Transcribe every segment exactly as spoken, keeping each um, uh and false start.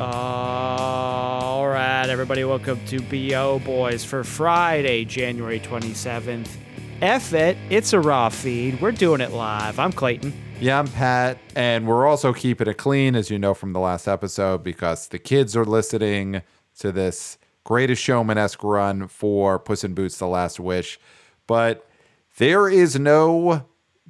All right, everybody, welcome to B O Boys for Friday, January twenty-seventh. F it, it's a raw feed. We're doing it live. I'm Clayton. Yeah, I'm Pat, and we're also keeping it clean, as you know from the last episode, because the kids are listening to this Greatest Showman-esque run for Puss in Boots: The Last Wish, but there is no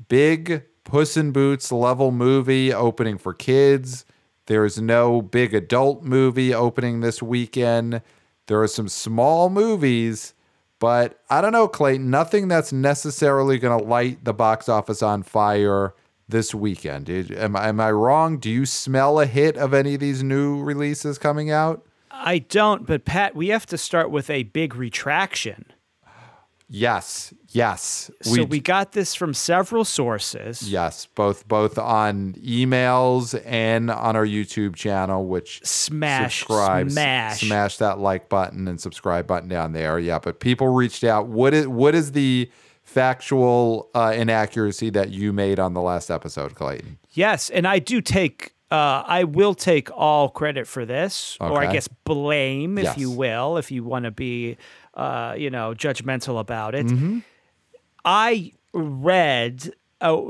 big Puss in Boots level movie opening for kids. There is no big adult movie opening this weekend. There are some small movies, but I don't know, Clayton, nothing that's necessarily going to light the box office on fire this weekend. Am, am I wrong? Do you smell a hit of any of these new releases coming out? I don't, but Pat, we have to start with a big retraction. Yes, yes. So we, we got this from several sources. Yes, both both on emails and on our YouTube channel, which smash, smash, smash that like button and subscribe button down there. Yeah, but people reached out. What is what is the factual uh, inaccuracy that you made on the last episode, Clayton? Yes, and I do take. Uh, I will take all credit for this, okay. or I guess blame, if yes. you will, if you want to be, uh, you know, judgmental about it. Mm-hmm. I read uh,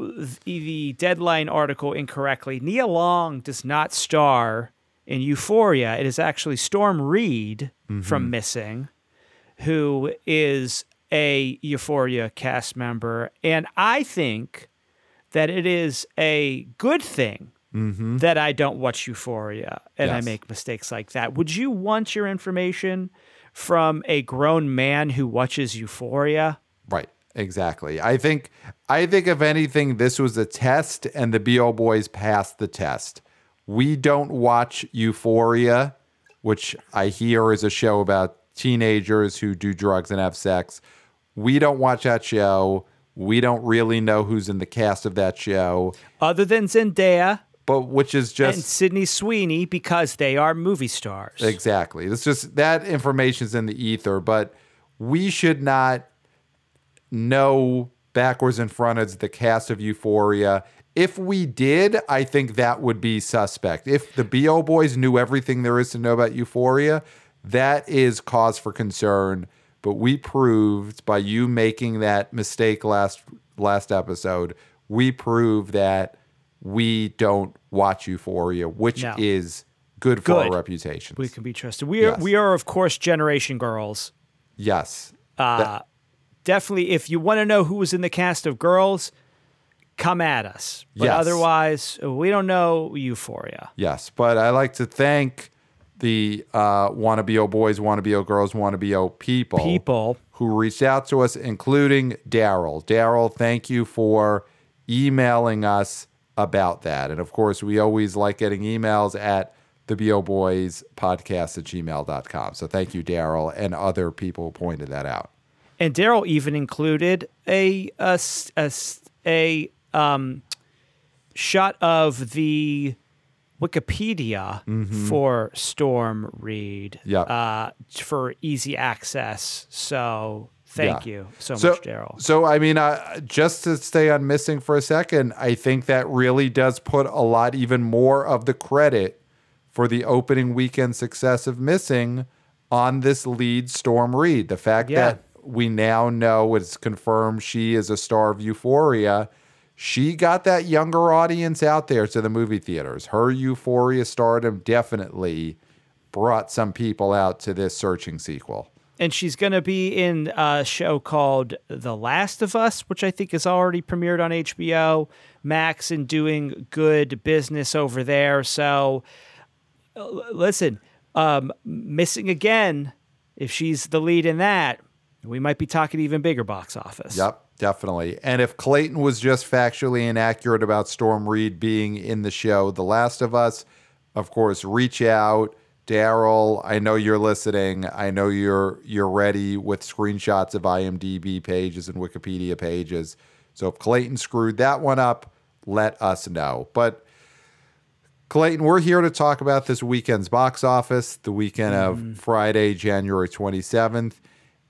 the Deadline article incorrectly. Nia Long does not star in Euphoria. It is actually Storm Reid mm-hmm. from Missing, who is a Euphoria cast member. And I think that it is a good thing Mm-hmm. that I don't watch Euphoria and yes. I make mistakes like that. Would you want your information from a grown man who watches Euphoria? Right, exactly. I think, I think if anything, this was a test and the B O Boys passed the test. We don't watch Euphoria, which I hear is a show about teenagers who do drugs and have sex. We don't watch that show. We don't really know who's in the cast of that show. Other than Zendaya. But which is just and Sydney Sweeney, because they are movie stars. Exactly. It's just that information's in the ether, but we should not know backwards and frontwards the cast of Euphoria. If we did, I think that would be suspect. If the B O Boys knew everything there is to know about Euphoria, that is cause for concern. But we proved by you making that mistake last last episode, we proved that we don't watch Euphoria, which no. is good for good. our reputation. We can be trusted. We are, yes. we are, of course, Generation Girls. Yes. Uh, that- definitely, if you want to know who was in the cast of Girls, come at us. But yes. otherwise, we don't know Euphoria. Yes, but I like to thank the uh, Wanna B O Boys, Wanna B O Girls, Wanna B O people, people who reached out to us, including Daryl. Daryl, thank you for emailing us about that. And of course, we always like getting emails at the B O Boys podcast at gmail dot com. So thank you, Daryl, and other people pointed that out. And Daryl even included a a, a, a um, shot of the Wikipedia mm-hmm. for Storm Reid yep. uh, for easy access. So thank yeah. you so, so much, Daryl. So, I mean, uh, just to stay on Missing for a second, I think that really does put a lot even more of the credit for the opening weekend success of Missing on this lead, Storm Reid. The fact yeah. that we now know it's confirmed she is a star of Euphoria. She got that younger audience out there to the movie theaters. Her Euphoria stardom definitely brought some people out to this searching sequel. And she's going to be in a show called The Last of Us, which I think is already premiered on H B O Max and doing good business over there. So, listen, um, Missing again, if she's the lead in that, we might be talking even bigger box office. Yep. Definitely. And if Clayton was just factually inaccurate about Storm Reid being in the show The Last of Us, of course, reach out. Daryl, I know you're listening. I know you're you're ready with screenshots of IMDb pages and Wikipedia pages. So if Clayton screwed that one up, let us know. But Clayton, we're here to talk about this weekend's box office, the weekend mm. of Friday, January twenty-seventh.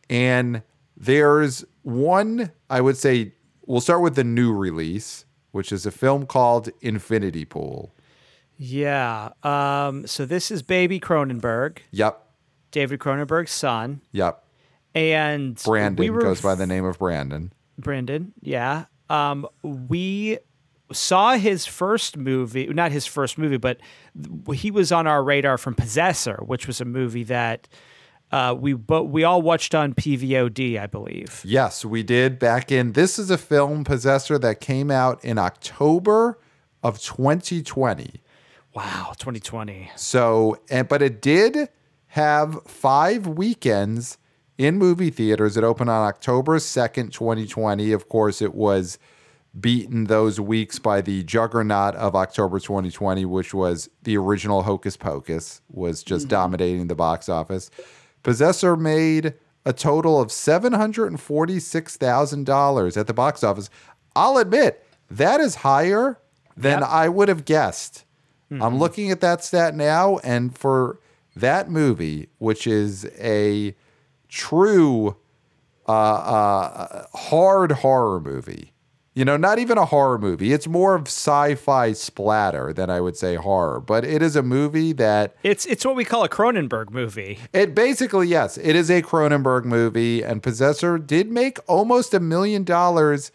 And there's one, I would say, we'll start with the new release, which is a film called Infinity Pool. Yeah. Um, so this is baby Cronenberg. Yep. David Cronenberg's son. Yep. And Brandon we were, goes by the name of Brandon. Brandon, yeah. Um, we saw his first movie, not his first movie, but he was on our radar from Possessor, which was a movie that uh, we but we all watched on P V O D, I believe. Yes, we did back in. This is a film, Possessor, that came out in October of twenty twenty. Wow, twenty twenty. So, and, but it did have five weekends in movie theaters. It opened on October second, twenty twenty. Of course, it was beaten those weeks by the juggernaut of October twenty twenty, which was the original Hocus Pocus, was just mm-hmm. dominating the box office. Possessor made a total of seven hundred forty-six thousand dollars at the box office. I'll admit, that is higher than yep. I would have guessed. Mm-hmm. I'm looking at that stat now, and for that movie, which is a true uh, uh, hard horror movie, you know, not even a horror movie. It's more of sci-fi splatter than I would say horror, but it is a movie that... It's it's what we call a Cronenberg movie. It basically, yes, it is a Cronenberg movie, and Possessor did make almost a million dollars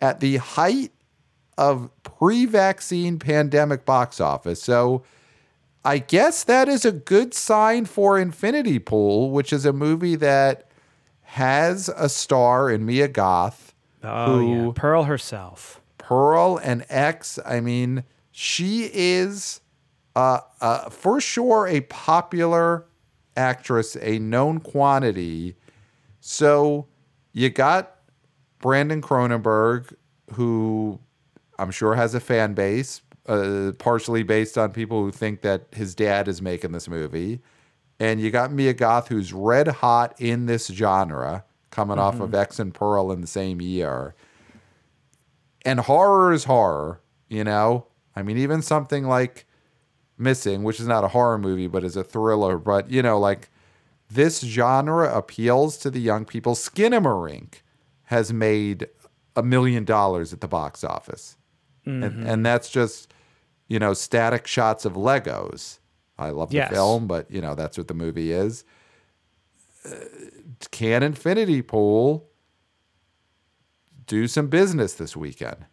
at the height of pre-vaccine pandemic box office. So I guess that is a good sign for Infinity Pool, which is a movie that has a star in Mia Goth. Oh, who, yeah. Pearl herself. Pearl and X. I mean, she is uh, uh, for sure a popular actress, a known quantity. So you got Brandon Cronenberg, who... I'm sure has a fan base, uh, partially based on people who think that his dad is making this movie. And you got Mia Goth, who's red hot in this genre, coming mm-hmm. off of X and Pearl in the same year. And horror is horror, you know? I mean, even something like Missing, which is not a horror movie, but is a thriller. But, you know, like, this genre appeals to the young people. Skinamarink has made a million dollars at the box office. Mm-hmm. And, and that's just, you know, static shots of Legos. I love yes. the film, but, you know, that's what the movie is. Uh, can Infinity Pool do some business this weekend?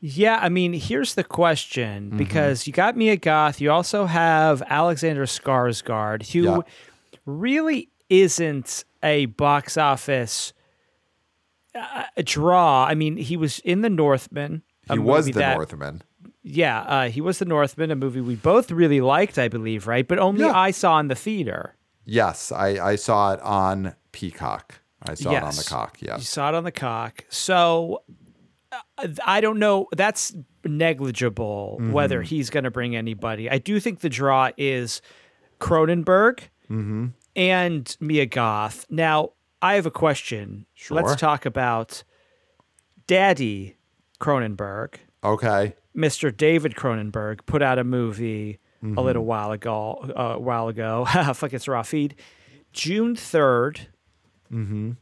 Yeah, I mean, here's the question. Mm-hmm. Because you got Mia Goth. You also have Alexander Skarsgård, who yeah. really isn't a box office uh, draw. I mean, he was in The Northman. He was The that, Northman. Yeah, uh, he was The Northman, a movie we both really liked, I believe, right? But only yeah. I saw in the theater. Yes, I, I saw it on Peacock. I saw yes. it on the cock, yes. You saw it on the cock. So uh, I don't know. That's negligible mm-hmm. whether he's going to bring anybody. I do think the draw is Cronenberg mm-hmm. and Mia Goth. Now, I have a question. Sure. Let's talk about Daddy Cronenberg. Okay. Mister David Cronenberg put out a movie mm-hmm. a little while ago. Uh, a while ago, fuck, it's raw feed. June third, mm-hmm.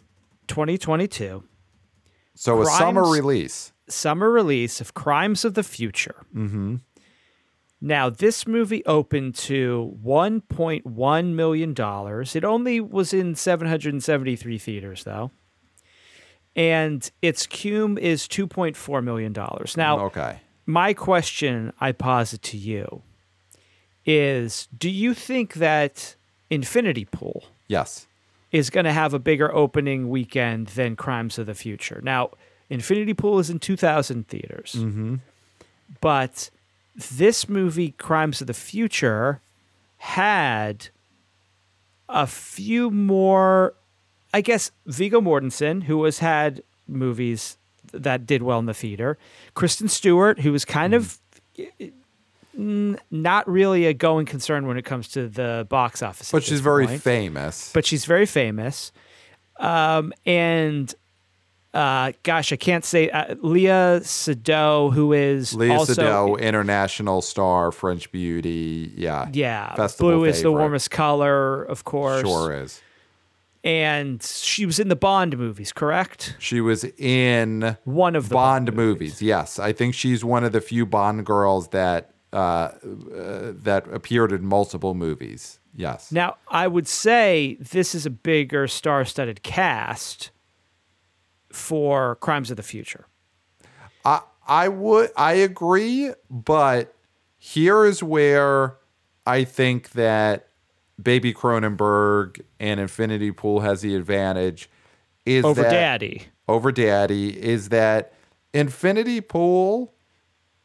twenty twenty-two. So Crimes, a summer release. Summer release of Crimes of the Future. Mm-hmm. Now, this movie opened to one point one million dollars. It only was in seven hundred seventy-three theaters, though. And its cume is two point four million dollars. Now, okay. my question I posit to you is, do you think that Infinity Pool yes. is going to have a bigger opening weekend than Crimes of the Future? Now, Infinity Pool is in two thousand theaters, mm-hmm. but this movie, Crimes of the Future, had a few more... I guess Viggo Mortensen, who has had movies that did well in the theater, Kristen Stewart, who was kind of not really a going concern when it comes to the box office. But she's very point. famous. But she's very famous. Um, and uh, gosh, I can't say uh, Lea Seydoux, who is Lea also Seydoux, international star, French Beauty. Yeah. Yeah. Festival Blue favorite. Is the warmest color, of course. Sure is. And she was in the Bond movies, correct? She was in one of the Bond, Bond movies. movies. Yes, I think she's one of the few Bond girls that uh, uh, that appeared in multiple movies. Yes. Now, I would say this is a bigger star-studded cast for Crimes of the Future. I I would I agree, but here is where I think that Baby Cronenberg and Infinity Pool has the advantage is over that, Daddy. Over Daddy is that Infinity Pool,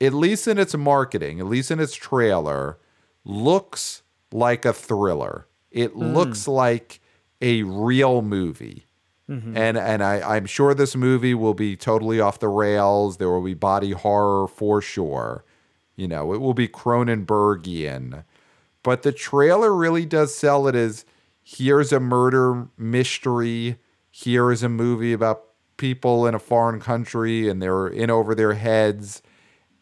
at least in its marketing, at least in its trailer, looks like a thriller. It mm. looks like a real movie. Mm-hmm. And and I, I'm sure this movie will be totally off the rails. There will be body horror for sure. You know, it will be Cronenbergian. But the trailer really does sell it as, here's a murder mystery. Here is a movie about people in a foreign country and they're in over their heads.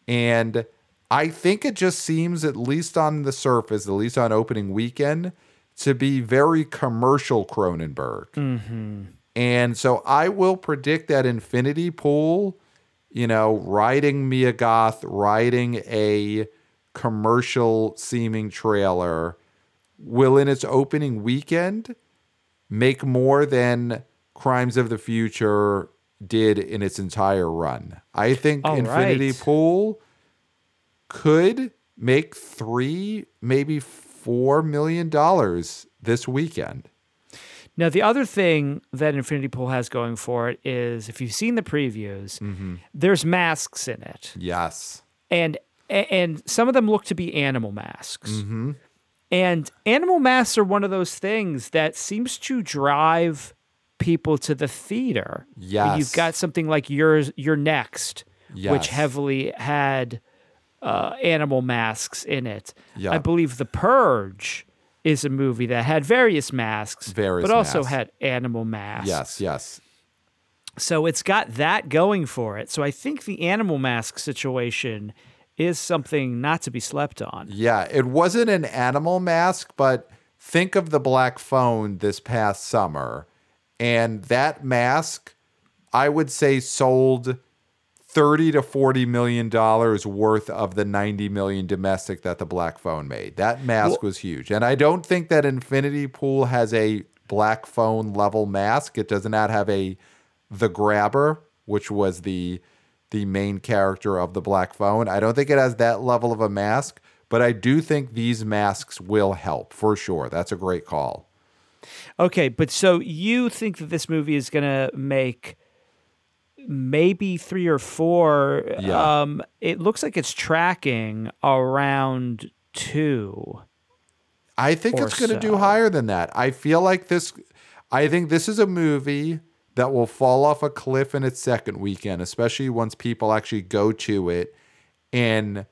And I think it just seems, at least on the surface, at least on opening weekend, to be very commercial Cronenberg. Mm-hmm. And so I will predict that Infinity Pool, you know, riding Mia Goth, riding a commercial-seeming trailer, will in its opening weekend make more than Crimes of the Future did in its entire run. I think All Infinity right. Pool could make three, maybe four million dollars this weekend. Now, the other thing that Infinity Pool has going for it is, if you've seen the previews, mm-hmm. there's masks in it. Yes. And and some of them look to be animal masks. Mm-hmm. And animal masks are one of those things that seems to drive people to the theater. Yes. You've got something like yours, You're Next, yes. which heavily had uh, animal masks in it. Yeah. I believe The Purge is a movie that had various masks, various but also masks. had animal masks. Yes, yes. So it's got that going for it. So I think the animal mask situation is something not to be slept on. Yeah, it wasn't an animal mask, but think of The Black Phone this past summer. And that mask, I would say, sold thirty to forty million dollars worth of the ninety million dollars domestic that The Black Phone made. That mask well, was huge. And I don't think that Infinity Pool has a Black Phone level mask. It does not have a The Grabber, which was the the main character of The Black Phone. I don't think it has that level of a mask, but I do think these masks will help for sure. That's a great call. Okay, but so you think that this movie is going to make maybe three or four. Yeah. Um, it looks like it's tracking around two. I think it's going to so. do higher than that. I feel like this, I think this is a movie that will fall off a cliff in its second weekend, especially once people actually go to it. And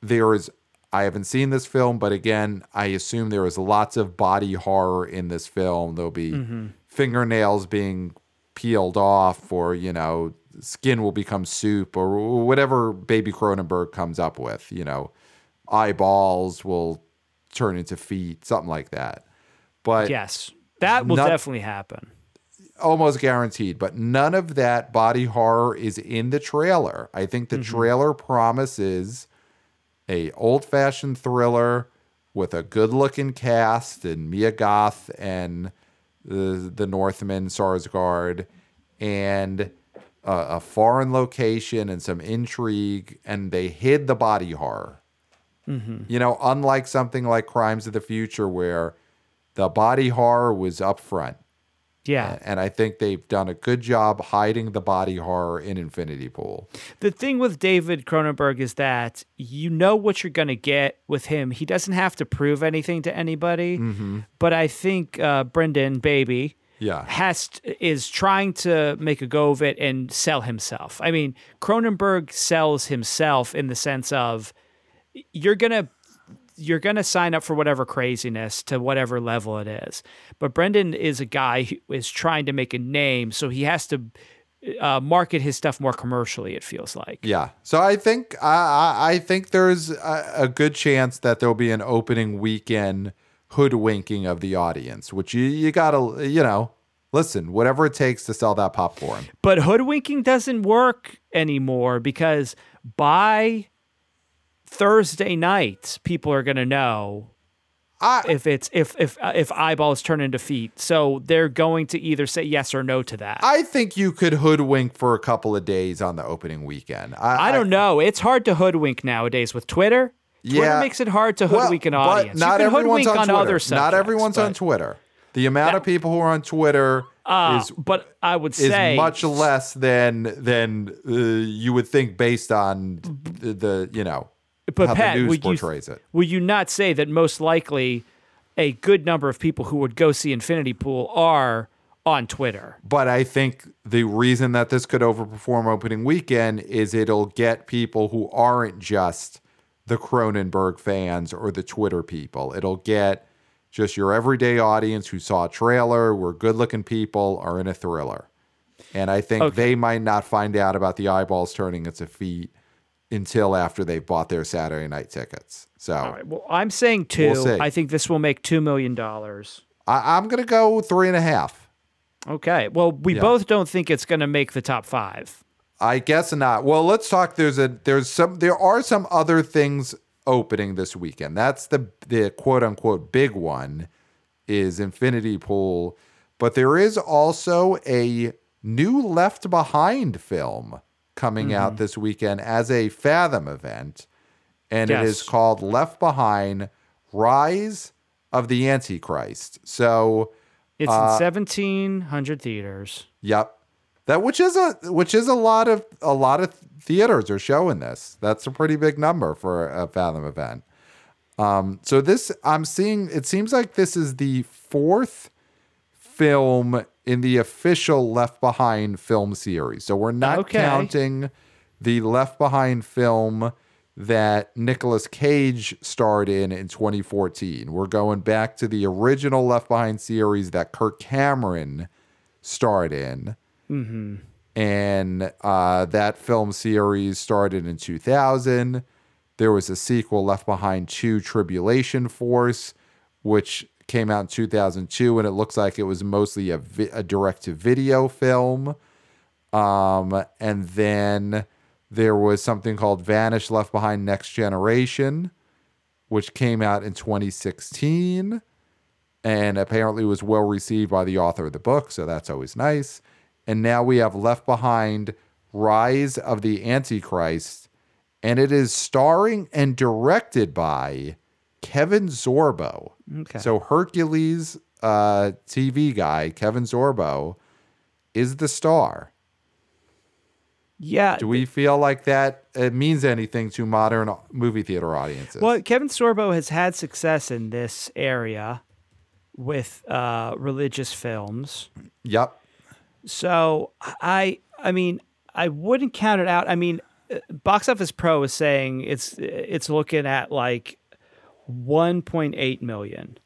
there is, I haven't seen this film, but again, I assume there is lots of body horror in this film. There'll be mm-hmm. fingernails being peeled off, or, you know, skin will become soup, or whatever Baby Cronenberg comes up with, you know, eyeballs will turn into feet, something like that. But yes, that will not, definitely happen. Almost guaranteed, but none of that body horror is in the trailer. I think the mm-hmm. trailer promises a old-fashioned thriller with a good-looking cast and Mia Goth and The, the Northman, Skarsgård, and uh, a foreign location and some intrigue, and they hid the body horror. Mm-hmm. You know, unlike something like Crimes of the Future, where the body horror was up front. Yeah. And, and I think they've done a good job hiding the body horror in Infinity Pool. The thing with David Cronenberg is that you know what you're going to get with him. He doesn't have to prove anything to anybody. Mm-hmm. But I think uh, Brendan, Baby, yeah. has to, is trying to make a go of it and sell himself. I mean, Cronenberg sells himself in the sense of you're going to You're going to sign up for whatever craziness to whatever level it is. But Brendan is a guy who is trying to make a name, so he has to uh, market his stuff more commercially, it feels like. Yeah. So I think uh, I think there's a, a good chance that there'll be an opening weekend hoodwinking of the audience, which you, you got to, you know, listen, whatever it takes to sell that popcorn. But hoodwinking doesn't work anymore because by Thursday nights, people are going to know I, if it's if if if eyeballs turn into feet. So they're going to either say yes or no to that. I think you could hoodwink for a couple of days on the opening weekend. I, I don't I, know. It's hard to hoodwink nowadays with Twitter. Twitter yeah. makes it hard to hoodwink well, an audience. Not you can everyone's hoodwink on, Twitter. on other subjects. Not everyone's but, on Twitter. The amount that, of people who are on Twitter uh, is, but I would say, is much less than than uh, you would think based on the, the you know. But how Pat, the news would portrays you, it. Would you not say that most likely a good number of people who would go see Infinity Pool are on Twitter? But I think the reason that this could overperform opening weekend is it'll get people who aren't just the Cronenberg fans or the Twitter people. It'll get just your everyday audience who saw a trailer, were good-looking people, are in a thriller. And I think okay. they might not find out about the eyeballs turning into feet until after they bought their Saturday night tickets. So, all right. Well, I'm saying two. We'll I think this will make two million dollars. I'm going to go three and a half. Okay. Well, we yeah. both don't think it's going to make the top five. I guess not. Well, let's talk. There's a there's some there are some other things opening this weekend. That's the the quote unquote big one is Infinity Pool, but there is also a new Left Behind film coming mm-hmm. out this weekend as a Fathom event, and yes. it is called Left Behind: Rise of the Antichrist. So it's uh, in seventeen hundred theaters. Yep, that which is a which is a lot of a lot of theaters are showing this. That's a pretty big number for a Fathom event. Um, so this I'm seeing. It seems like this is the fourth film in the official Left Behind film series. So we're not okay. counting the Left Behind film that Nicolas Cage starred in in twenty fourteen. We're going back to the original Left Behind series that Kirk Cameron starred in. Mm-hmm. And uh, that film series started in two thousand. There was a sequel, Left Behind two: Tribulation Force, which came out in two thousand two, and it looks like it was mostly a, vi- a direct-to-video film. Um, and then there was something called Vanish: Left Behind Next Generation, which came out in twenty sixteen, and apparently was well-received by the author of the book, so that's always nice. And now we have Left Behind: Rise of the Antichrist, and it is starring and directed by Kevin Sorbo. Okay. So Hercules uh, T V guy, Kevin Sorbo, is the star. Yeah. Do we feel like that it means anything to modern movie theater audiences? Well, Kevin Sorbo has had success in this area with uh, religious films. Yep. So I, I mean, I wouldn't count it out. I mean, Box Office Pro is saying it's it's looking at like one point eight million.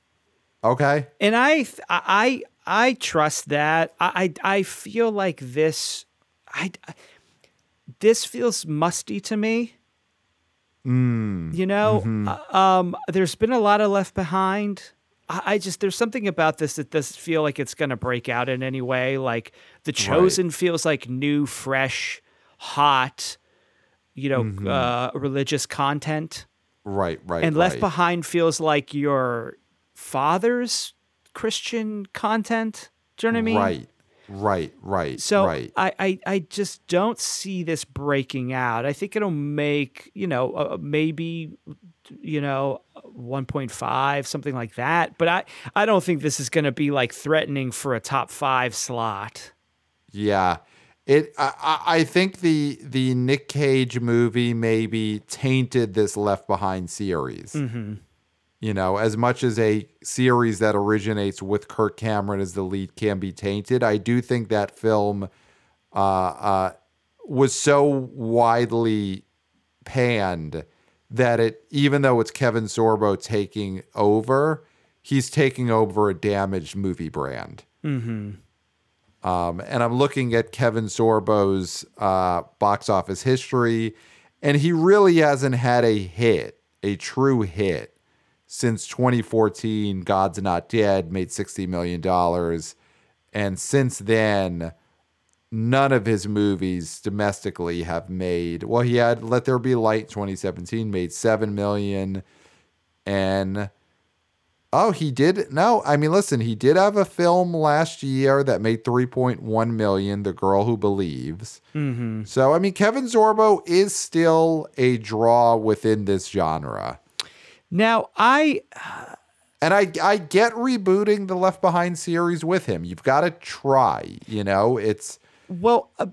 Okay. And I, I, I trust that. I, I, I feel like this, I, this feels musty to me. Mm. You know, mm-hmm. um, there's been a lot of Left Behind. I, I just, there's something about this that doesn't feel like it's going to break out in any way. Like The Chosen right. feels like new, fresh, hot, you know, mm-hmm. uh, religious content. Right, right, and Left right. Behind feels like your father's Christian content. Do you know what I mean? Right, right, right. So right. I, I, I just don't see this breaking out. I think it'll make, you know, uh, maybe, you know, one point five, something like that. But I, I don't think this is going to be like threatening for a top five slot. Yeah. It, I, I think the the Nick Cage movie maybe tainted this Left Behind series. Mm-hmm. You know, as much as a series that originates with Kirk Cameron as the lead can be tainted, I do think that film uh, uh, was so widely panned that it, even though it's Kevin Sorbo taking over, he's taking over a damaged movie brand. Mm-hmm. Um, and I'm looking at Kevin Sorbo's uh, box office history, and he really hasn't had a hit, a true hit, since twenty fourteen. God's Not Dead made sixty million dollars, and since then, none of his movies domestically have made, well, he had Let There Be Light twenty seventeen, made seven million dollars. And, oh, he did, no, I mean, listen, he did have a film last year that made three point one million dollars, The Girl Who Believes. Mm-hmm. So, I mean, Kevin Sorbo is still a draw within this genre. Now, I... Uh... And I, I get rebooting the Left Behind series with him. You've got to try, you know, it's... Well, uh,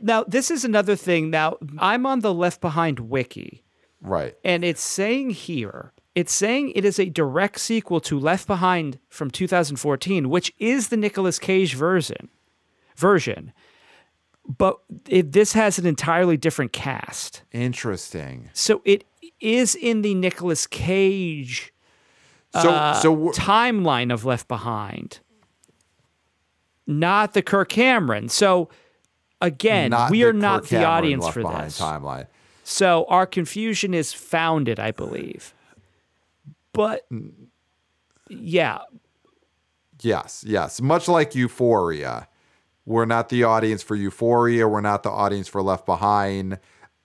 now this is another thing. Now I'm on the Left Behind wiki. Right. And it's saying here, it's saying it is a direct sequel to Left Behind from two thousand fourteen, which is the Nicolas Cage version. Version. But it, this has an entirely different cast. Interesting. So it is in the Nicolas Cage so, uh, so timeline of Left Behind. Not the Kirk Cameron. So, again, not we are the not Kirk the Cameron audience for this. Timeline. So our confusion is founded, I believe. But, yeah. Yes, yes. Much like Euphoria. We're not the audience for Euphoria. We're not the audience for Left Behind.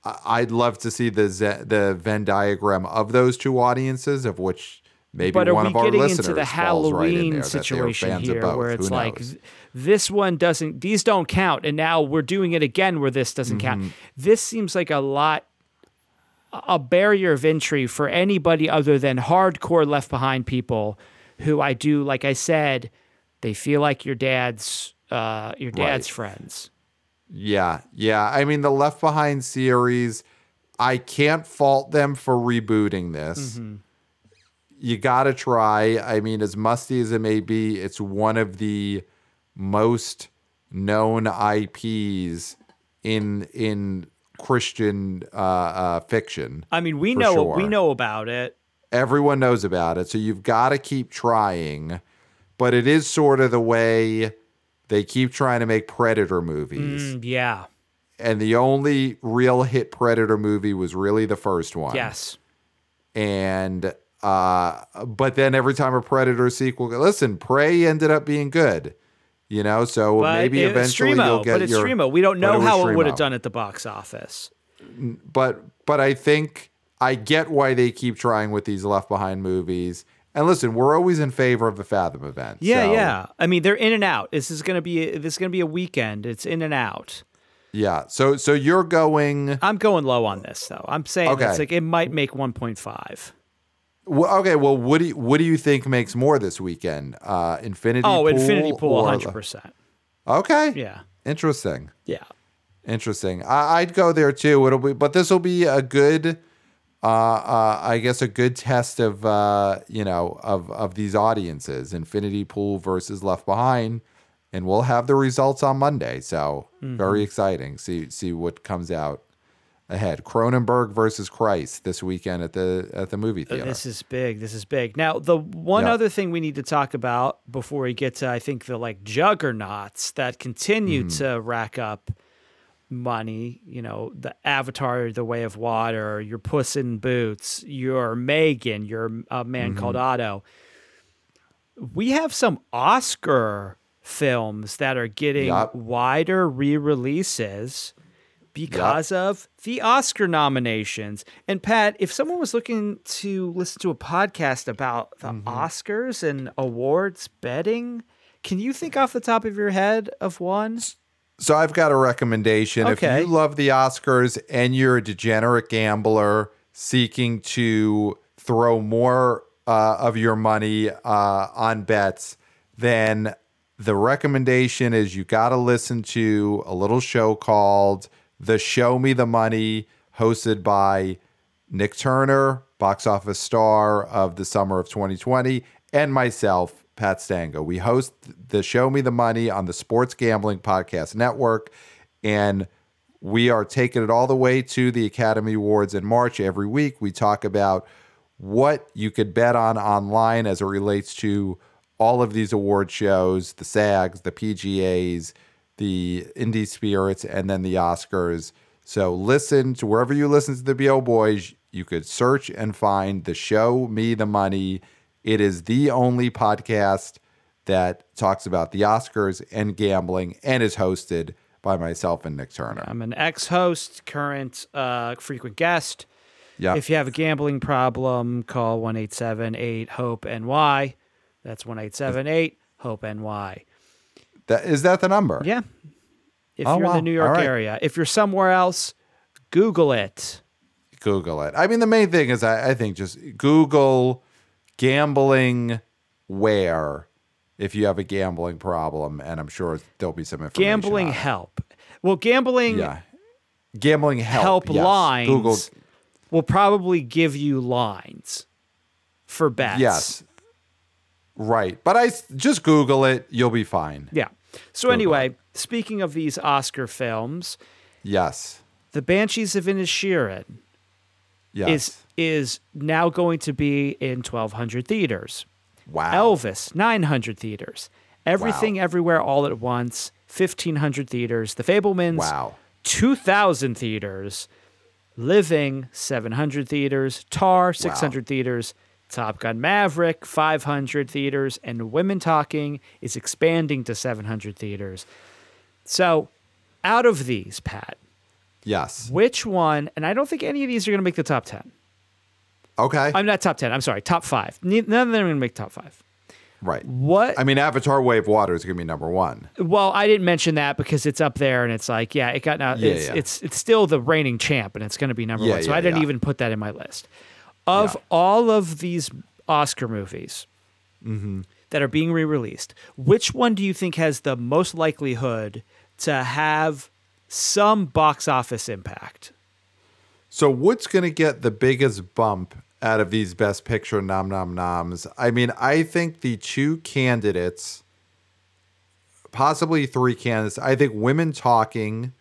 I'd love to see the Z- the Venn diagram of those two audiences, of which... Maybe but one of our listeners falls Halloween right in there. But are we getting into the Halloween situation here where it's like, this one doesn't, these don't count, and now we're doing it again where this doesn't mm-hmm. count. This seems like a lot, a barrier of entry for anybody other than hardcore Left Behind people who I do, like I said, they feel like your dad's, uh, your dad's right. friends. Yeah, yeah. I mean, the Left Behind series, I can't fault them for rebooting this. Mm-hmm. You got to try. I mean, as musty as it may be, it's one of the most known I Ps in in Christian uh, uh, fiction. I mean, we know sure. we know about it. Everyone knows about it. So you've got to keep trying. But it is sort of the way they keep trying to make Predator movies. Mm, yeah. And the only real hit Predator movie was really the first one. Yes. And... Uh, but then every time a Predator sequel, listen, Prey ended up being good, you know. So but maybe it, eventually Stremo, you'll get but it's your. Stremo. We don't know how it would have done at the box office. But but I think I get why they keep trying with these Left Behind movies. And listen, we're always in favor of the Fathom event. Yeah, so. yeah. I mean, they're in and out. This is gonna be this is gonna be a weekend. It's in and out. Yeah. So so you're going. I'm going low on this though. I'm saying okay. It's like it might make one point five. Well, okay, well, what do you, what do you think makes more this weekend? Uh, Infinity oh, Pool? Oh, Infinity Pool, one hundred percent. Okay. Yeah. Interesting. Yeah. Interesting. I, I'd go there, too. It'll be, But this will be a good, uh, uh, I guess, a good test of, uh, you know, of, of these audiences. Infinity Pool versus Left Behind. And we'll have the results on Monday. So mm-hmm. very exciting. See, see what comes out. Ahead, Cronenberg versus Christ this weekend at the at the movie theater. This is big. This is big. Now, the one yep. other thing we need to talk about before we get to, I think, the like juggernauts that continue mm. to rack up money. You know, the Avatar, The Way of Water, your Puss in Boots, your Megan, your uh, Man mm-hmm. Called Otto. We have some Oscar films that are getting yep. wider re-releases. Because yep. of the Oscar nominations. And Pat, if someone was looking to listen to a podcast about the mm-hmm. Oscars and awards betting, can you think off the top of your head of one? So I've got a recommendation. Okay. If you love the Oscars and you're a degenerate gambler seeking to throw more uh, of your money uh, on bets, then the recommendation is you got to listen to a little show called... The Show Me the Money, hosted by Nick Turner, box office star of the summer of twenty twenty, and myself, Pat Stango. We host the Show Me the Money on the Sports Gambling Podcast Network, and we are taking it all the way to the Academy Awards in March. Every week, we talk about what you could bet on online as it relates to all of these award shows, the SAGs, the P G As, the Indie Spirits, and then the Oscars. So listen to wherever you listen to the B O Boys, you could search and find the Show Me the Money. It is the only podcast that talks about the Oscars and gambling and is hosted by myself and Nick Turner. I'm an ex-host, current uh, frequent guest. Yeah. If you have a gambling problem, call one eight seven eight HOPE N Y. That's one eight seven eight HOPE N Y. That, is that the number? Yeah. If oh, you're wow. in the New York right. area. If you're somewhere else, Google it. Google it. I mean, the main thing is I, I think just Google gambling where if you have a gambling problem, and I'm sure there'll be some information. Gambling help. Well, gambling yeah. gambling help, help yes. lines Google. will probably give you lines for bets. Yes. Right. But I just Google it. You'll be fine. Yeah. So Google. Anyway, speaking of these Oscar films. Yes. The Banshees of Inisherin yes. is is now going to be in twelve hundred theaters. Wow. Elvis, nine hundred theaters. Everything, wow. Everywhere, All at Once, fifteen hundred theaters. The Fabelmans, wow. two thousand theaters. Living, seven hundred theaters. Tar, six hundred wow. theaters. Top Gun Maverick, five hundred theaters. And Women Talking is expanding to seven hundred theaters. So out of these, Pat. Yes. Which one? And I don't think any of these are going to make the top ten. Okay. I'm not top ten. I'm sorry. Top five. None of them are going to make top five. Right. What? I mean, Avatar: Way of Water is going to be number one. Well, I didn't mention that because it's up there and it's like, yeah, it got now. Yeah, it's, yeah. it's it's still the reigning champ and it's going to be number yeah, one. So yeah, I didn't yeah. even put that in my list. Of yeah. all of these Oscar movies mm-hmm. that are being re-released, which one do you think has the most likelihood to have some box office impact? So what's going to get the biggest bump out of these Best Picture nom nom noms? I mean, I think the two candidates, possibly three candidates, I think Women Talking,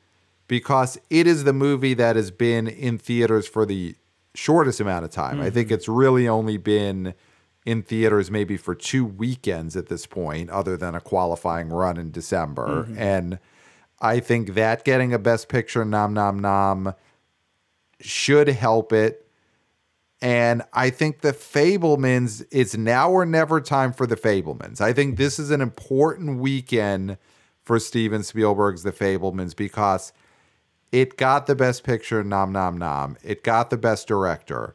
because it is the movie that has been in theaters for the shortest amount of time. Mm. I think it's really only been in theaters maybe for two weekends at this point, other than a qualifying run in December. Mm-hmm. And I think that getting a Best Picture nom nom nom should help it. And I think the Fabelmans, it's now or never time for the Fabelmans. I think this is an important weekend for Steven Spielberg's The Fabelmans because it got the Best Picture nom nom nom. It got the Best Director.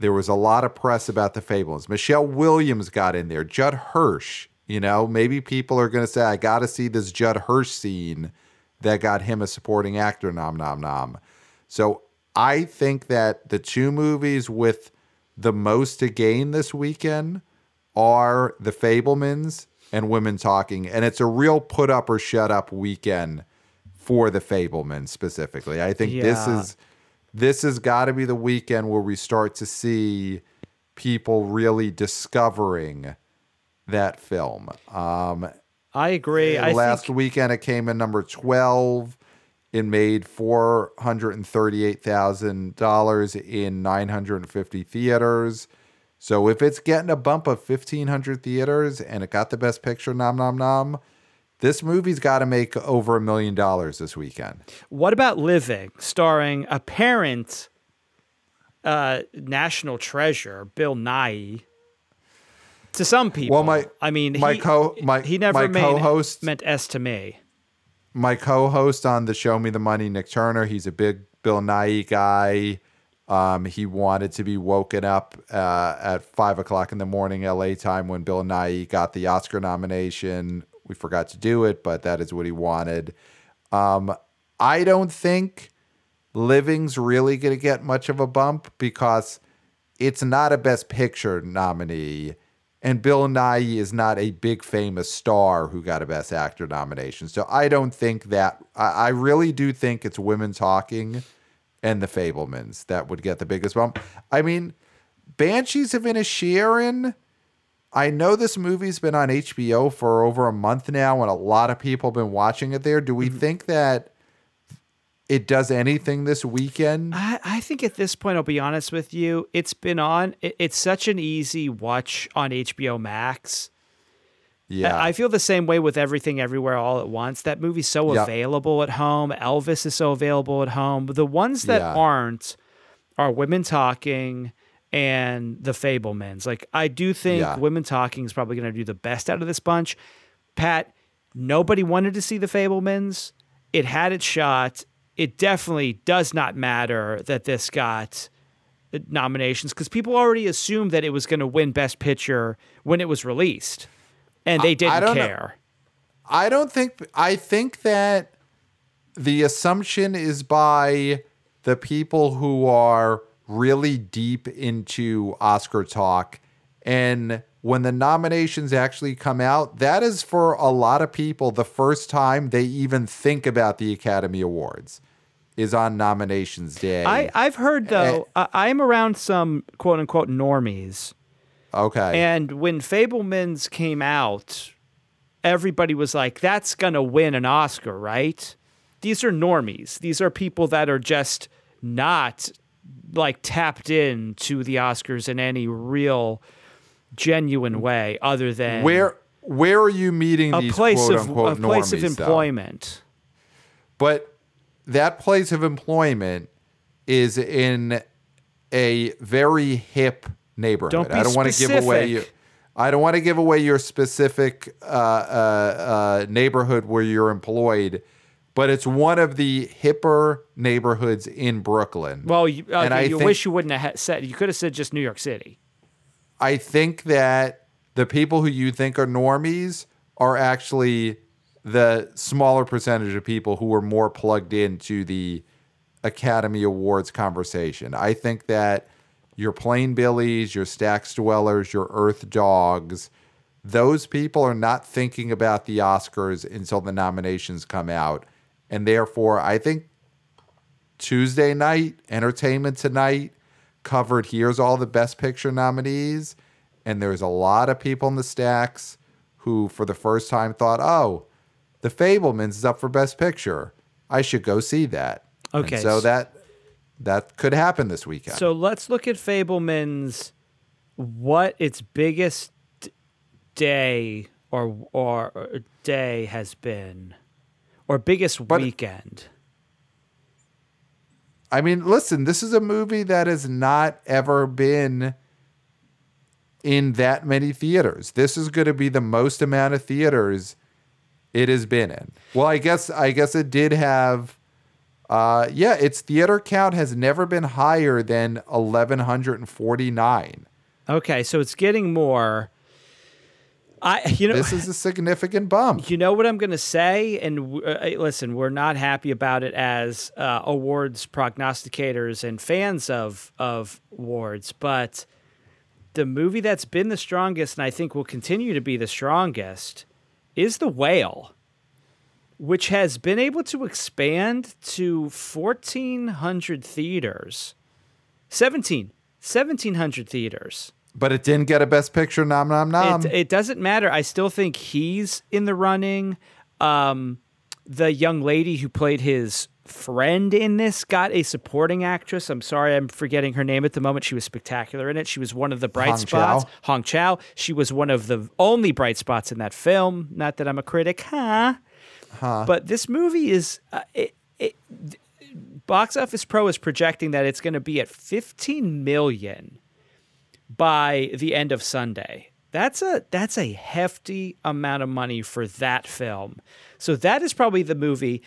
There was a lot of press about the Fabelmans. Michelle Williams got in there. Judd Hirsch, you know, maybe people are going to say, I got to see this Judd Hirsch scene that got him a supporting actor nom nom nom. So I think that the two movies with the most to gain this weekend are The Fabelmans and Women Talking, and it's a real put up or shut up weekend for The Fabelmans specifically. I think yeah. this is this has got to be the weekend where we start to see people really discovering that film. Um, I agree. I last think... weekend it came in number twelve. It made four hundred thirty-eight thousand dollars in nine hundred fifty theaters. So if it's getting a bump of fifteen hundred theaters and it got the Best Picture nom nom nom, this movie's got to make over a million dollars this weekend. What about Living, starring apparent uh, national treasure Bill Nighy? To some people, well, my I mean, my he, co my he never my made, co-host meant S to me. My co-host on the Show Me the Money, Nick Turner, he's a big Bill Nighy guy. Um, he wanted to be woken up uh, at five o'clock in the morning L A time when Bill Nighy got the Oscar nomination. We forgot to do it, but that is what he wanted. Um, I don't think Living's really going to get much of a bump because it's not a Best Picture nominee. And Bill Nighy is not a big famous star who got a Best Actor nomination. So I don't think that – I really do think it's Women Talking and The Fabelmans that would get the biggest bump. I mean, Banshees of Inisherin, I know this movie's been on H B O for over a month now and a lot of people have been watching it there. Do we mm-hmm. think that it does anything this weekend? I, I think at this point, I'll be honest with you. It's been on. It, it's such an easy watch on H B O Max. Yeah. I, I feel the same way with Everything Everywhere All at Once. That movie's so yep. available at home. Elvis is so available at home. The ones that yeah. aren't are Women Talking and The Fabelmans. Like, I do think yeah. Women Talking is probably going to do the best out of this bunch. Pat, nobody wanted to see The Fabelmans. It had its shot. It definitely does not matter that this got nominations because people already assumed that it was going to win Best Picture when it was released, and they didn't I, I don't care. Know. I don't think – I think that the assumption is by the people who are really deep into Oscar talk, and when the nominations actually come out, that is for a lot of people the first time they even think about the Academy Awards is on nominations day. I, I've heard, though, and, I, I'm around some quote-unquote normies. Okay. And when Fabelmans came out, everybody was like, that's going to win an Oscar, right? These are normies. These are people that are just not, like, tapped into the Oscars in any real genuine way other than... Where Where are you meeting these quote-unquote normies, though? A place of employment. But... that place of employment is in a very hip neighborhood. Don't be I don't want specific. to give away your, I don't want to give away your specific uh, uh, uh, neighborhood where you're employed, but it's one of the hipper neighborhoods in Brooklyn. Well, you, okay, and I you think, wish you wouldn't have said. You could have said just New York City. I think that the people who you think are normies are actually the smaller percentage of people who were more plugged into the Academy Awards conversation. I think that your plain Billies, your Stacks Dwellers, your Earth Dogs, those people are not thinking about the Oscars until the nominations come out. And therefore, I think Tuesday night, Entertainment Tonight, covered here's all the Best Picture nominees. And there's a lot of people in the Stacks who, for the first time, thought, oh, The Fabelmans is up for Best Picture. I should go see that. Okay. And so that that could happen this weekend. So let's look at Fabelmans, what its biggest day or or day has been, or biggest but, weekend. I mean, listen, this is a movie that has not ever been in that many theaters. This is going to be the most amount of theaters it has been in. Well, I guess I guess it did have, uh, yeah, its theater count has never been higher than eleven forty-nine. Okay, so it's getting more. I you know This is a significant bump. You know what I'm going to say? And uh, listen, we're not happy about it as uh, awards prognosticators and fans of, of awards, but the movie that's been the strongest and I think will continue to be the strongest is The Whale, which has been able to expand to fourteen hundred theaters. seventeen. seventeen hundred theaters. But it didn't get a Best Picture nom nom nom. It, it doesn't matter. I still think he's in the running. Um, the young lady who played his friend in this got a supporting actress. I'm sorry, I'm forgetting her name at the moment. She was spectacular in it. She was one of the bright Hong spots. Chow. Hong Chow. She was one of the only bright spots in that film. Not that I'm a critic, huh? huh. But this movie is... Uh, it, it, Box Office Pro is projecting that it's going to be at fifteen million by the end of Sunday. That's a that's a hefty amount of money for that film. So that is probably the movie...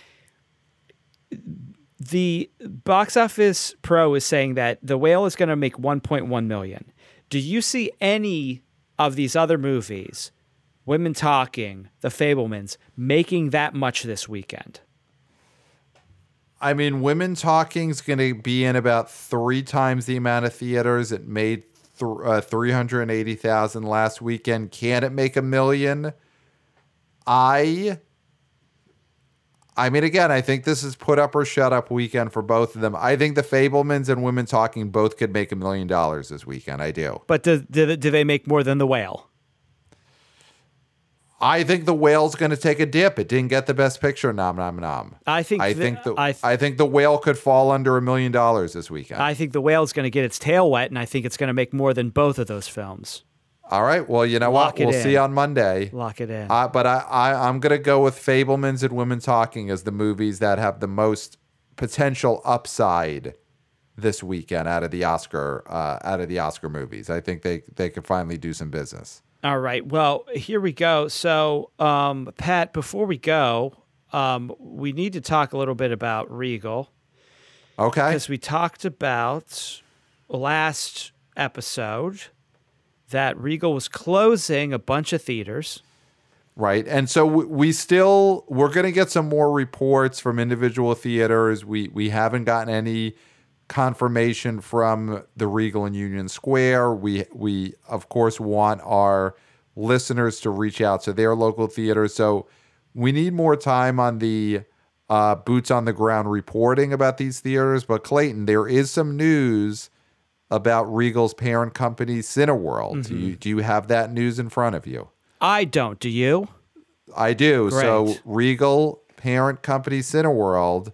The Box Office Pro is saying that The Whale is going to make one point one million. Do you see any of these other movies, Women Talking, The Fabelmans, making that much this weekend? I mean, Women Talking is going to be in about three times the amount of theaters. It made th- uh, three hundred eighty thousand last weekend. Can it make a million? I... I mean, again, I think this is put up or shut up weekend for both of them. I think The Fabelmans and Women Talking both could make a million dollars this weekend. I do. But do, do, do they make more than The Whale? I think The Whale's going to take a dip. It didn't get the Best Picture nom nom nom. I think I think the, the I, th- I think The Whale could fall under a million dollars this weekend. I think The Whale's going to get its tail wet, and I think it's going to make more than both of those films. All right. Well, you know Lock what? We'll in. see on Monday. Lock it in. Uh, but I, I, I'm going to go with Fabelmans and Women Talking as the movies that have the most potential upside this weekend out of the Oscar, uh, out of the Oscar movies. I think they they could finally do some business. All right. Well, here we go. So, um, Pat, before we go, Um, we need to talk a little bit about Regal. Okay. Because we talked about last episode that Regal was closing a bunch of theaters. Right. And so we still, we're going to get some more reports from individual theaters. We we haven't gotten any confirmation from the Regal in Union Square. We, we of course, want our listeners to reach out to their local theaters. So we need more time on the uh, boots on the ground reporting about these theaters. But Clayton, there is some news about Regal's parent company, Cineworld. Mm-hmm. Do you, do you have that news in front of you? I don't. Do you? I do. Great. So Regal parent company Cineworld,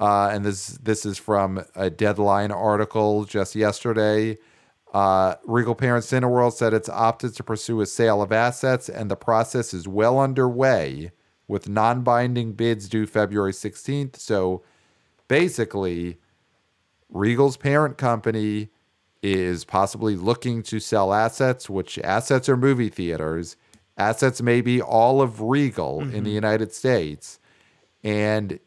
uh, and this this is from a Deadline article just yesterday. Uh, Regal parent Cineworld said it's opted to pursue a sale of assets, and the process is well underway with non-binding bids due February sixteenth. So basically, Regal's parent company is possibly looking to sell assets, which assets are movie theaters. Assets may be all of Regal mm-hmm. in the United States. And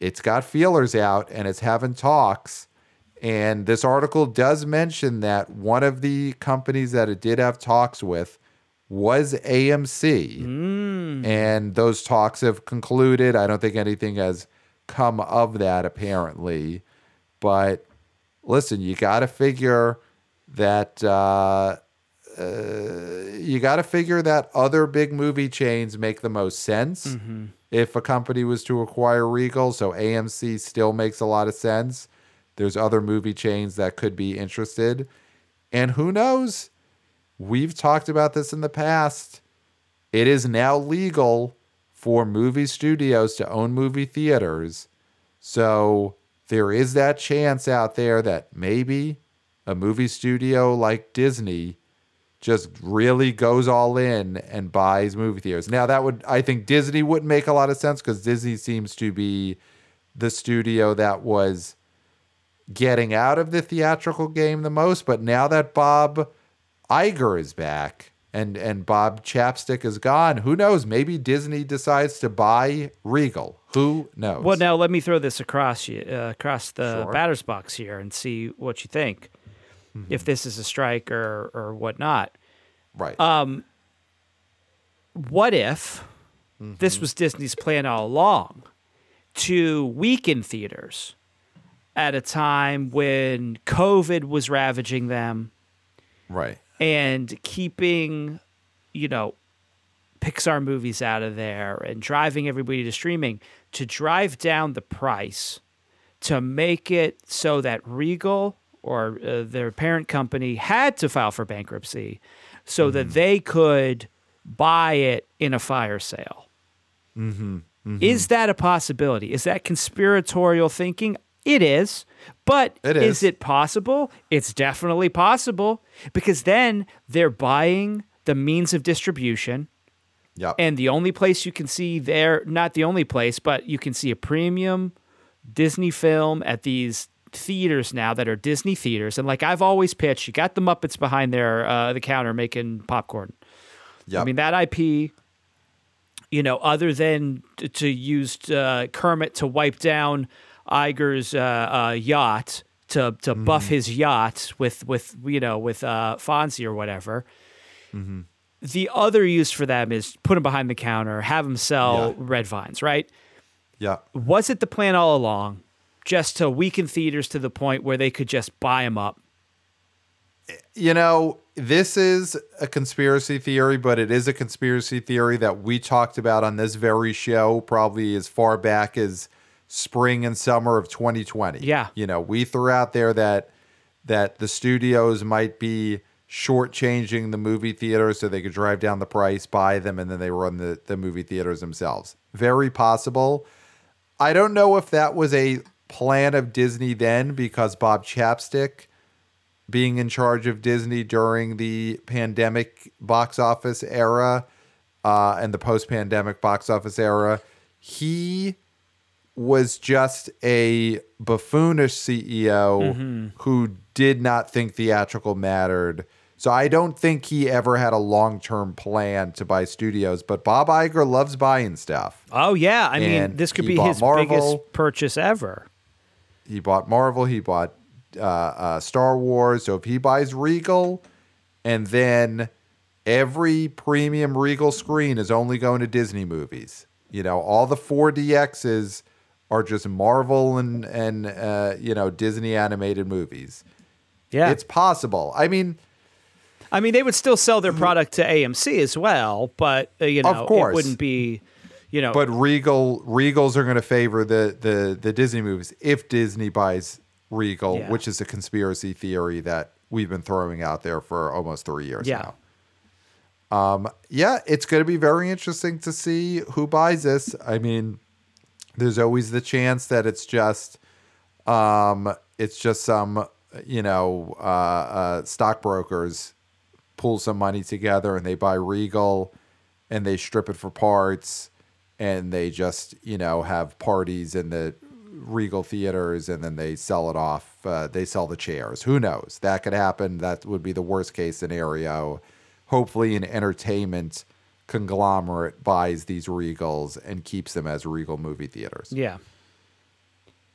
it's got feelers out and it's having talks. And this article does mention that one of the companies that it did have talks with was A M C. Mm. And those talks have concluded. I don't think anything has come of that apparently. But listen, you got to figure that... Uh, Uh, you got to figure that other big movie chains make the most sense mm-hmm. if a company was to acquire Regal. So A M C still makes a lot of sense. There's other movie chains that could be interested. And who knows? We've talked about this in the past. It is now legal for movie studios to own movie theaters. So there is that chance out there that maybe a movie studio like Disney just really goes all in and buys movie theaters. Now, that would, I think Disney wouldn't make a lot of sense because Disney seems to be the studio that was getting out of the theatrical game the most. But now that Bob Iger is back and, and Bob Chapstick is gone, who knows? Maybe Disney decides to buy Regal. Who knows? Well, now let me throw this across you, uh, across the sure. batter's box here and see what you think. If this is a strike or or whatnot. Right. Um, what if mm-hmm. this was Disney's plan all along to weaken theaters at a time when COVID was ravaging them? Right. And keeping, you know, Pixar movies out of there and driving everybody to streaming to drive down the price to make it so that Regal or uh, their parent company had to file for bankruptcy so mm-hmm. that they could buy it in a fire sale. Mm-hmm. Mm-hmm. Is that a possibility? Is that conspiratorial thinking? It is. But it is. Is it possible? It's definitely possible because then they're buying the means of distribution. Yep. And the only place you can see there, not the only place, but you can see a premium Disney film at these theaters now that are Disney theaters. And like I've always pitched, you got the Muppets behind their uh, the counter making popcorn. Yep. I mean, that I P, you know, other than t- to use uh, Kermit to wipe down Iger's uh, uh, yacht, to to mm-hmm. buff his yacht with, with you know, with uh, Fonzie or whatever. Mm-hmm. The other use for them is put them behind the counter, have them sell yeah. Red Vines, right? Yeah. Was it the plan all along? Just to weaken theaters to the point where they could just buy them up? You know, this is a conspiracy theory, but it is a conspiracy theory that we talked about on this very show probably as far back as spring and summer of twenty twenty. Yeah. You know, we threw out there that that the studios might be shortchanging the movie theaters so they could drive down the price, buy them, and then they run the, the movie theaters themselves. Very possible. I don't know if that was a plan of Disney then, because Bob Chapstick being in charge of Disney during the pandemic box office era uh, and the post-pandemic box office era, he was just a buffoonish C E O mm-hmm. who did not think theatrical mattered. So I don't think he ever had a long-term plan to buy studios, but Bob Iger loves buying stuff. Oh, yeah. I and mean, this could be his Marvel. biggest purchase ever. He bought Marvel. He bought uh, uh, Star Wars. So if he buys Regal, and then every premium Regal screen is only going to Disney movies. You know, all the four D Xs are just Marvel and, and uh, you know, Disney animated movies. Yeah. It's possible. I mean... I mean, they would still sell their product to A M C as well, but uh, you know, of course. It wouldn't be, you know. But Regal, Regals are going to favor the, the the Disney movies if Disney buys Regal, yeah. which is a conspiracy theory that we've been throwing out there for almost three years yeah. now. Um, yeah, it's going to be very interesting to see who buys this. I mean, there's always the chance that it's just, um, it's just some, you know, uh, uh, stockbrokers. Pull some money together and they buy Regal and they strip it for parts and they just, you know, have parties in the Regal theaters and then they sell it off. Uh, they sell the chairs. Who knows? That could happen. That would be the worst case scenario. Hopefully an entertainment conglomerate buys these Regals and keeps them as Regal movie theaters. Yeah.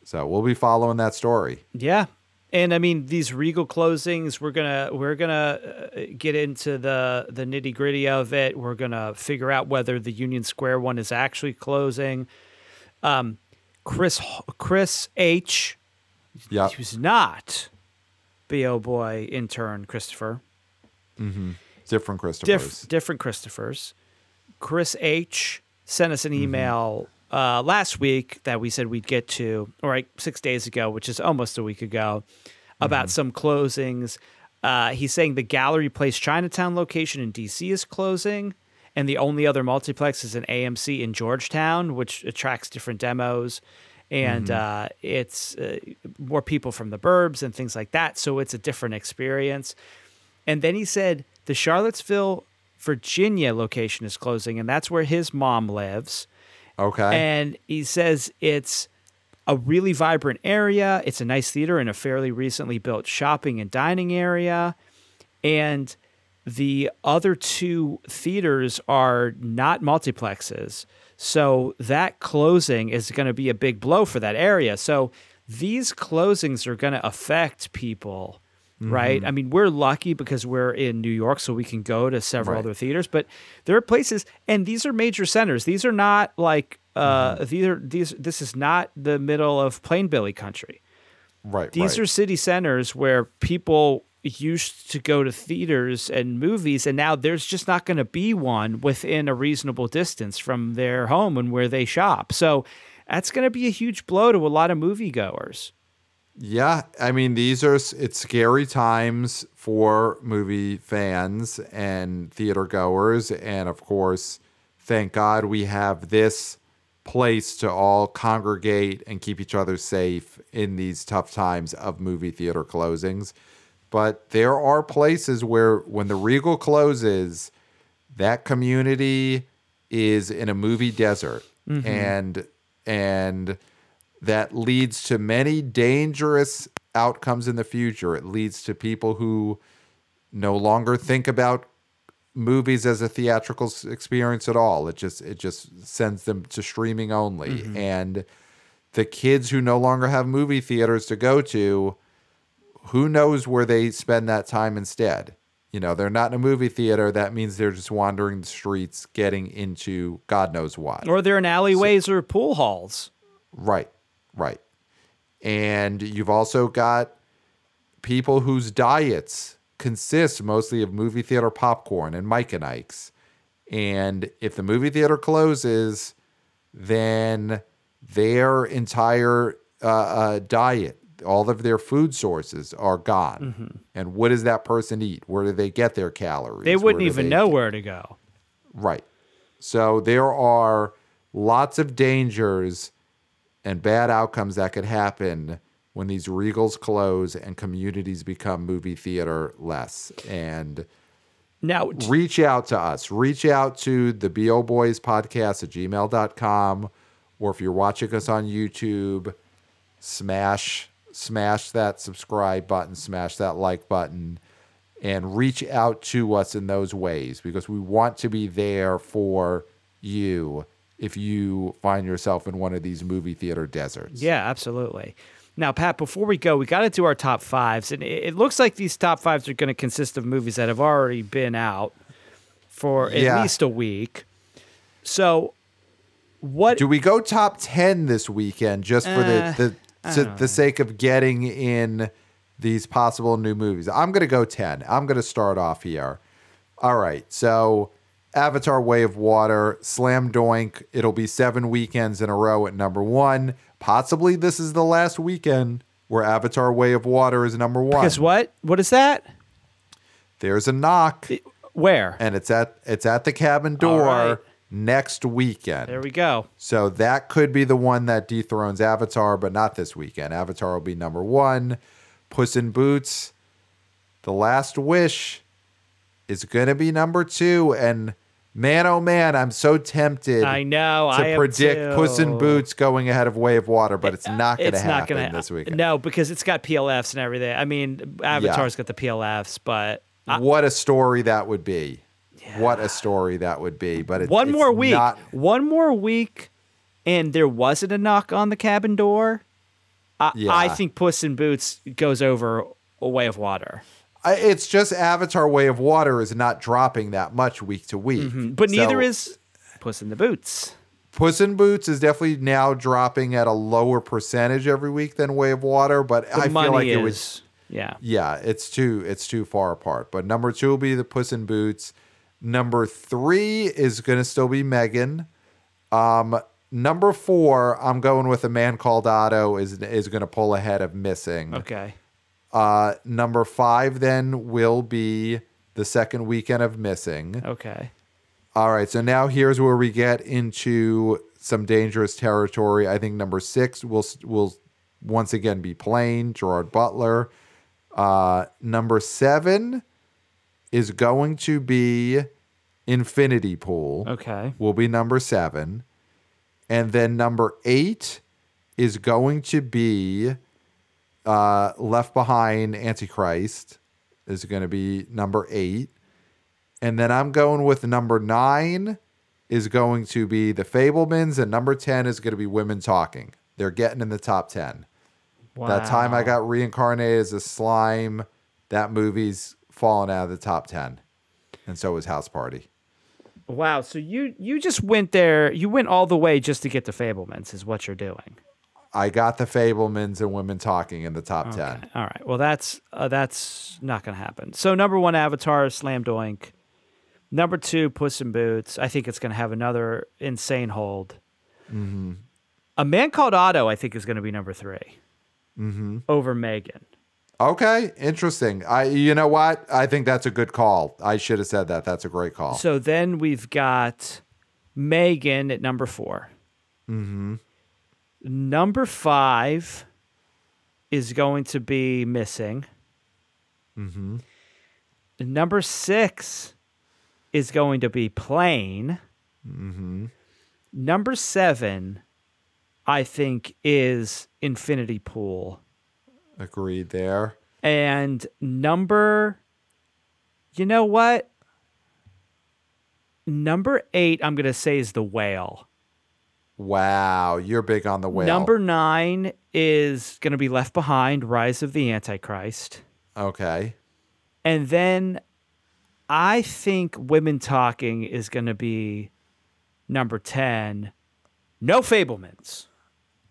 So we'll be following that story. Yeah. And I mean, these Regal closings, we're gonna we're gonna get into the the nitty gritty of it. We're gonna figure out whether the Union Square one is actually closing. Um, Chris Chris H, yeah, who's not B O Boy intern Christopher, mm-hmm. different Christophers, Dif- different Christophers. Chris H sent us an email. Mm-hmm. Uh, last week that we said we'd get to, or like six days ago, which is almost a week ago, about mm-hmm. some closings. Uh, he's saying the Gallery Place Chinatown location in D C is closing, and the only other multiplex is an A M C in Georgetown, which attracts different demos, and mm-hmm. uh, it's uh, more people from the burbs and things like that, so it's a different experience. And then he said the Charlottesville, Virginia location is closing, and that's where his mom lives. Okay. And he says it's a really vibrant area. It's a nice theater and a fairly recently built shopping and dining area. And the other two theaters are not multiplexes. So that closing is going to be a big blow for that area. So these closings are going to affect people, mm-hmm. right? I mean, we're lucky because we're in New York, so we can go to several right. other theaters, but there are places, and these are major centers. These are not like, uh, mm-hmm. these are, these, this is not the middle of Plainbilly country. Right. These right. are city centers where people used to go to theaters and movies, and now there's just not going to be one within a reasonable distance from their home and where they shop. So that's going to be a huge blow to a lot of moviegoers. Yeah, I mean, these are, it's scary times for movie fans and theater goers. And of course, thank God we have this place to all congregate and keep each other safe in these tough times of movie theater closings. But there are places where when the Regal closes, that community is in a movie desert. Mm-hmm. And, and... that leads to many dangerous outcomes in the future. It leads to people who no longer think about movies as a theatrical experience at all. It just it just sends them to streaming only. Mm-hmm. And the kids who no longer have movie theaters to go to, who knows where they spend that time instead? You know, they're not in a movie theater. That means they're just wandering the streets, getting into God knows what. Or they're in alleyways so, or pool halls. Right. Right. And you've also got people whose diets consist mostly of movie theater popcorn and Mike and Ike's. And if the movie theater closes, then their entire uh, uh, diet, all of their food sources are gone. Mm-hmm. And what does that person eat? Where do they get their calories? They wouldn't even know where to go. Right. So there are lots of dangers and bad outcomes that could happen when these Regals close and communities become movie theater less. And now, reach out to us. Reach out to the B O Boys podcast at gmail dot com. Or if you're watching us on YouTube, smash, smash that subscribe button, smash that like button. and reach out to us in those ways, because we want to be there for you if you find yourself in one of these movie theater deserts. Yeah, absolutely. Now, Pat, before we go, we got to do our top fives, and it looks like these top fives are going to consist of movies that have already been out for at yeah. least a week. So what... Do we go top ten this weekend just for uh, the, the, to, the sake of getting in these possible new movies? I'm going to go ten. I'm going to start off here. All right, so... Avatar: Way of Water, slam doink. It'll be seven weekends in a row at number one. Possibly this is the last weekend where Avatar: Way of Water is number one. Because what? What is that? There's a knock. Where? And it's at it's at the cabin door right. next weekend. There we go. So that could be the one that dethrones Avatar, but not this weekend. Avatar will be number one. Puss in Boots: The Last Wish is going to be number two, and man, oh man, I'm so tempted. I know. To I predict Puss in Boots going ahead of Way of Water, but it's not going to happen gonna, this weekend. No, because it's got P L Fs and everything. I mean, Avatar's yeah. got the P L Fs, but I, what a story that would be! Yeah. What a story that would be! But it's, one it's more week, not... one more week, and there wasn't a knock on the cabin door. I, yeah. I think Puss in Boots goes over a Way of Water. It's just Avatar: Way of Water is not dropping that much week to week. Mm-hmm. But so, neither is Puss in the Boots. Puss in Boots is definitely now dropping at a lower percentage every week than Way of Water, but the I feel like is, it was yeah. Yeah, it's too it's too far apart. But number two will be the Puss in Boots. Number three is going to still be Megan. Um, number four, I'm going with A Man Called Otto is is going to pull ahead of Missing. Okay. Uh, number five then will be the second weekend of Missing. Okay. All right. So now here's where we get into some dangerous territory. I think number six will will once again be Plane, Gerard Butler. Uh, number seven is going to be Infinity Pool. Okay. Will be number seven, and then number eight is going to be. Uh, Left Behind: Antichrist is going to be number eight. And then I'm going with number nine is going to be The Fabelmans, and number ten is going to be Women Talking. They're getting in the top ten. Wow. That Time I Got Reincarnated as a Slime, that movie's fallen out of the top ten. And so is House Party. Wow. So you, you just went there. You went all the way just to get The Fabelmans is what you're doing. I got The Fabelmans and Women Talking in the top okay. ten. All right. Well, that's uh, that's not going to happen. So number one, Avatar, slam doink. Number two, Puss in Boots. I think it's going to have another insane hold. Mm-hmm. A Man Called Otto, I think, is going to be number three mm-hmm. over Megan. Okay. Interesting. I. You know what? I think that's a good call. I should have said that. That's a great call. So then we've got Megan at number four. Mm-hmm. Number five is going to be Missing. Mm-hmm. Number six is going to be Plane. Mm-hmm. Number seven, I think, is Infinity Pool. Agreed there. And number, you know what? Number eight, I'm going to say, is The Whale. Wow, you're big on The Whale. Number nine is going to be Left Behind: Rise of the Antichrist. Okay. And then I think Women Talking is going to be number ten. No Fabelmans.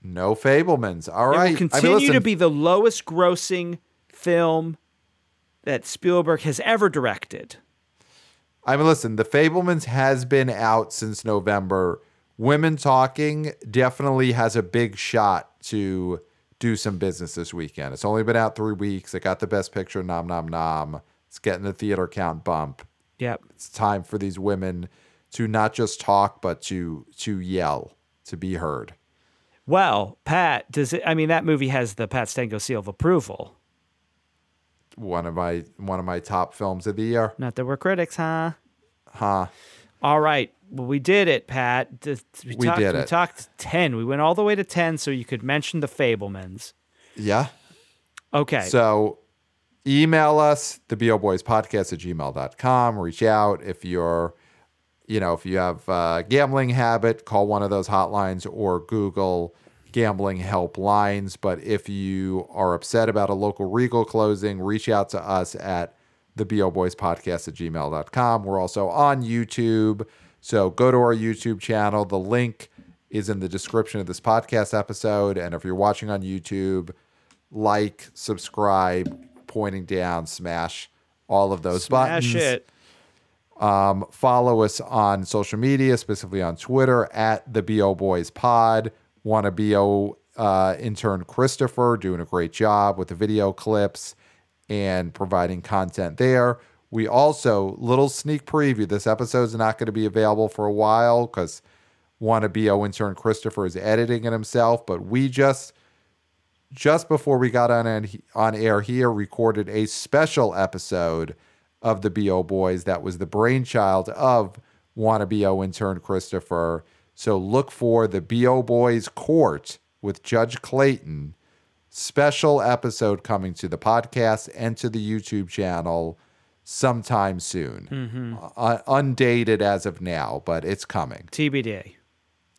No Fabelmans. All right. It will continue I mean, to be the lowest grossing film that Spielberg has ever directed. I mean, listen, The Fabelmans has been out since November. Women Talking definitely has a big shot to do some business this weekend. It's only been out three weeks. It got the Best Picture nom nom nom. It's getting the theater count bump. Yep. It's time for these women to not just talk, but to to yell, to be heard. Well, Pat, does it? I mean, that movie has the Pat Stanko seal of approval. One of my one of my top films of the year. Not that we're critics, huh? Huh. All right. Well, we did it, Pat. We, we talked, did it. We talked ten. We went all the way to ten so you could mention The Fabelmans. Yeah. Okay. So Email us, the B O Boys podcast at gmail dot com. Reach out if you're, you know, if you have a gambling habit, call one of those hotlines or Google gambling help lines. But if you are upset about a local Regal closing, reach out to us at the B O Boys podcast at gmail dot com. We're also on YouTube. So go to our YouTube channel. The link is in the description of this podcast episode. And if you're watching on YouTube, like, subscribe, pointing down, smash all of those smash buttons. It. Um, follow us on social media, specifically on Twitter, at the B O Boys Pod. Want to B O uh, intern Christopher, doing a great job with the video clips and providing content there. We also, little sneak preview, this episode's not going to be available for a while because Want to B O intern Christopher is editing it himself, but we just, just before we got on, on air here, recorded a special episode of the B O Boys that was the brainchild of Want to B O intern Christopher. So look for the B O Boys Court with Judge Clayton. Special episode coming to the podcast and to the YouTube channel sometime soon. Mm-hmm. Uh, undated as of now, but it's coming. T B D.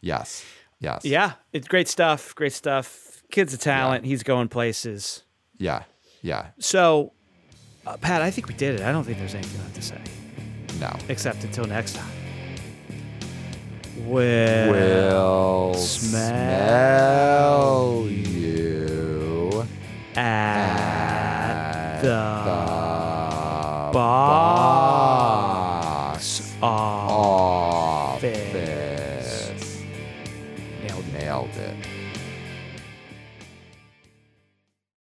Yes. Yes. Yeah. It's great stuff. Great stuff. Kid's a talent. Yeah. He's going places. Yeah. Yeah. So, uh, Pat, I think we did it. I don't think there's anything left to say. No. Except until next time. Well. Well.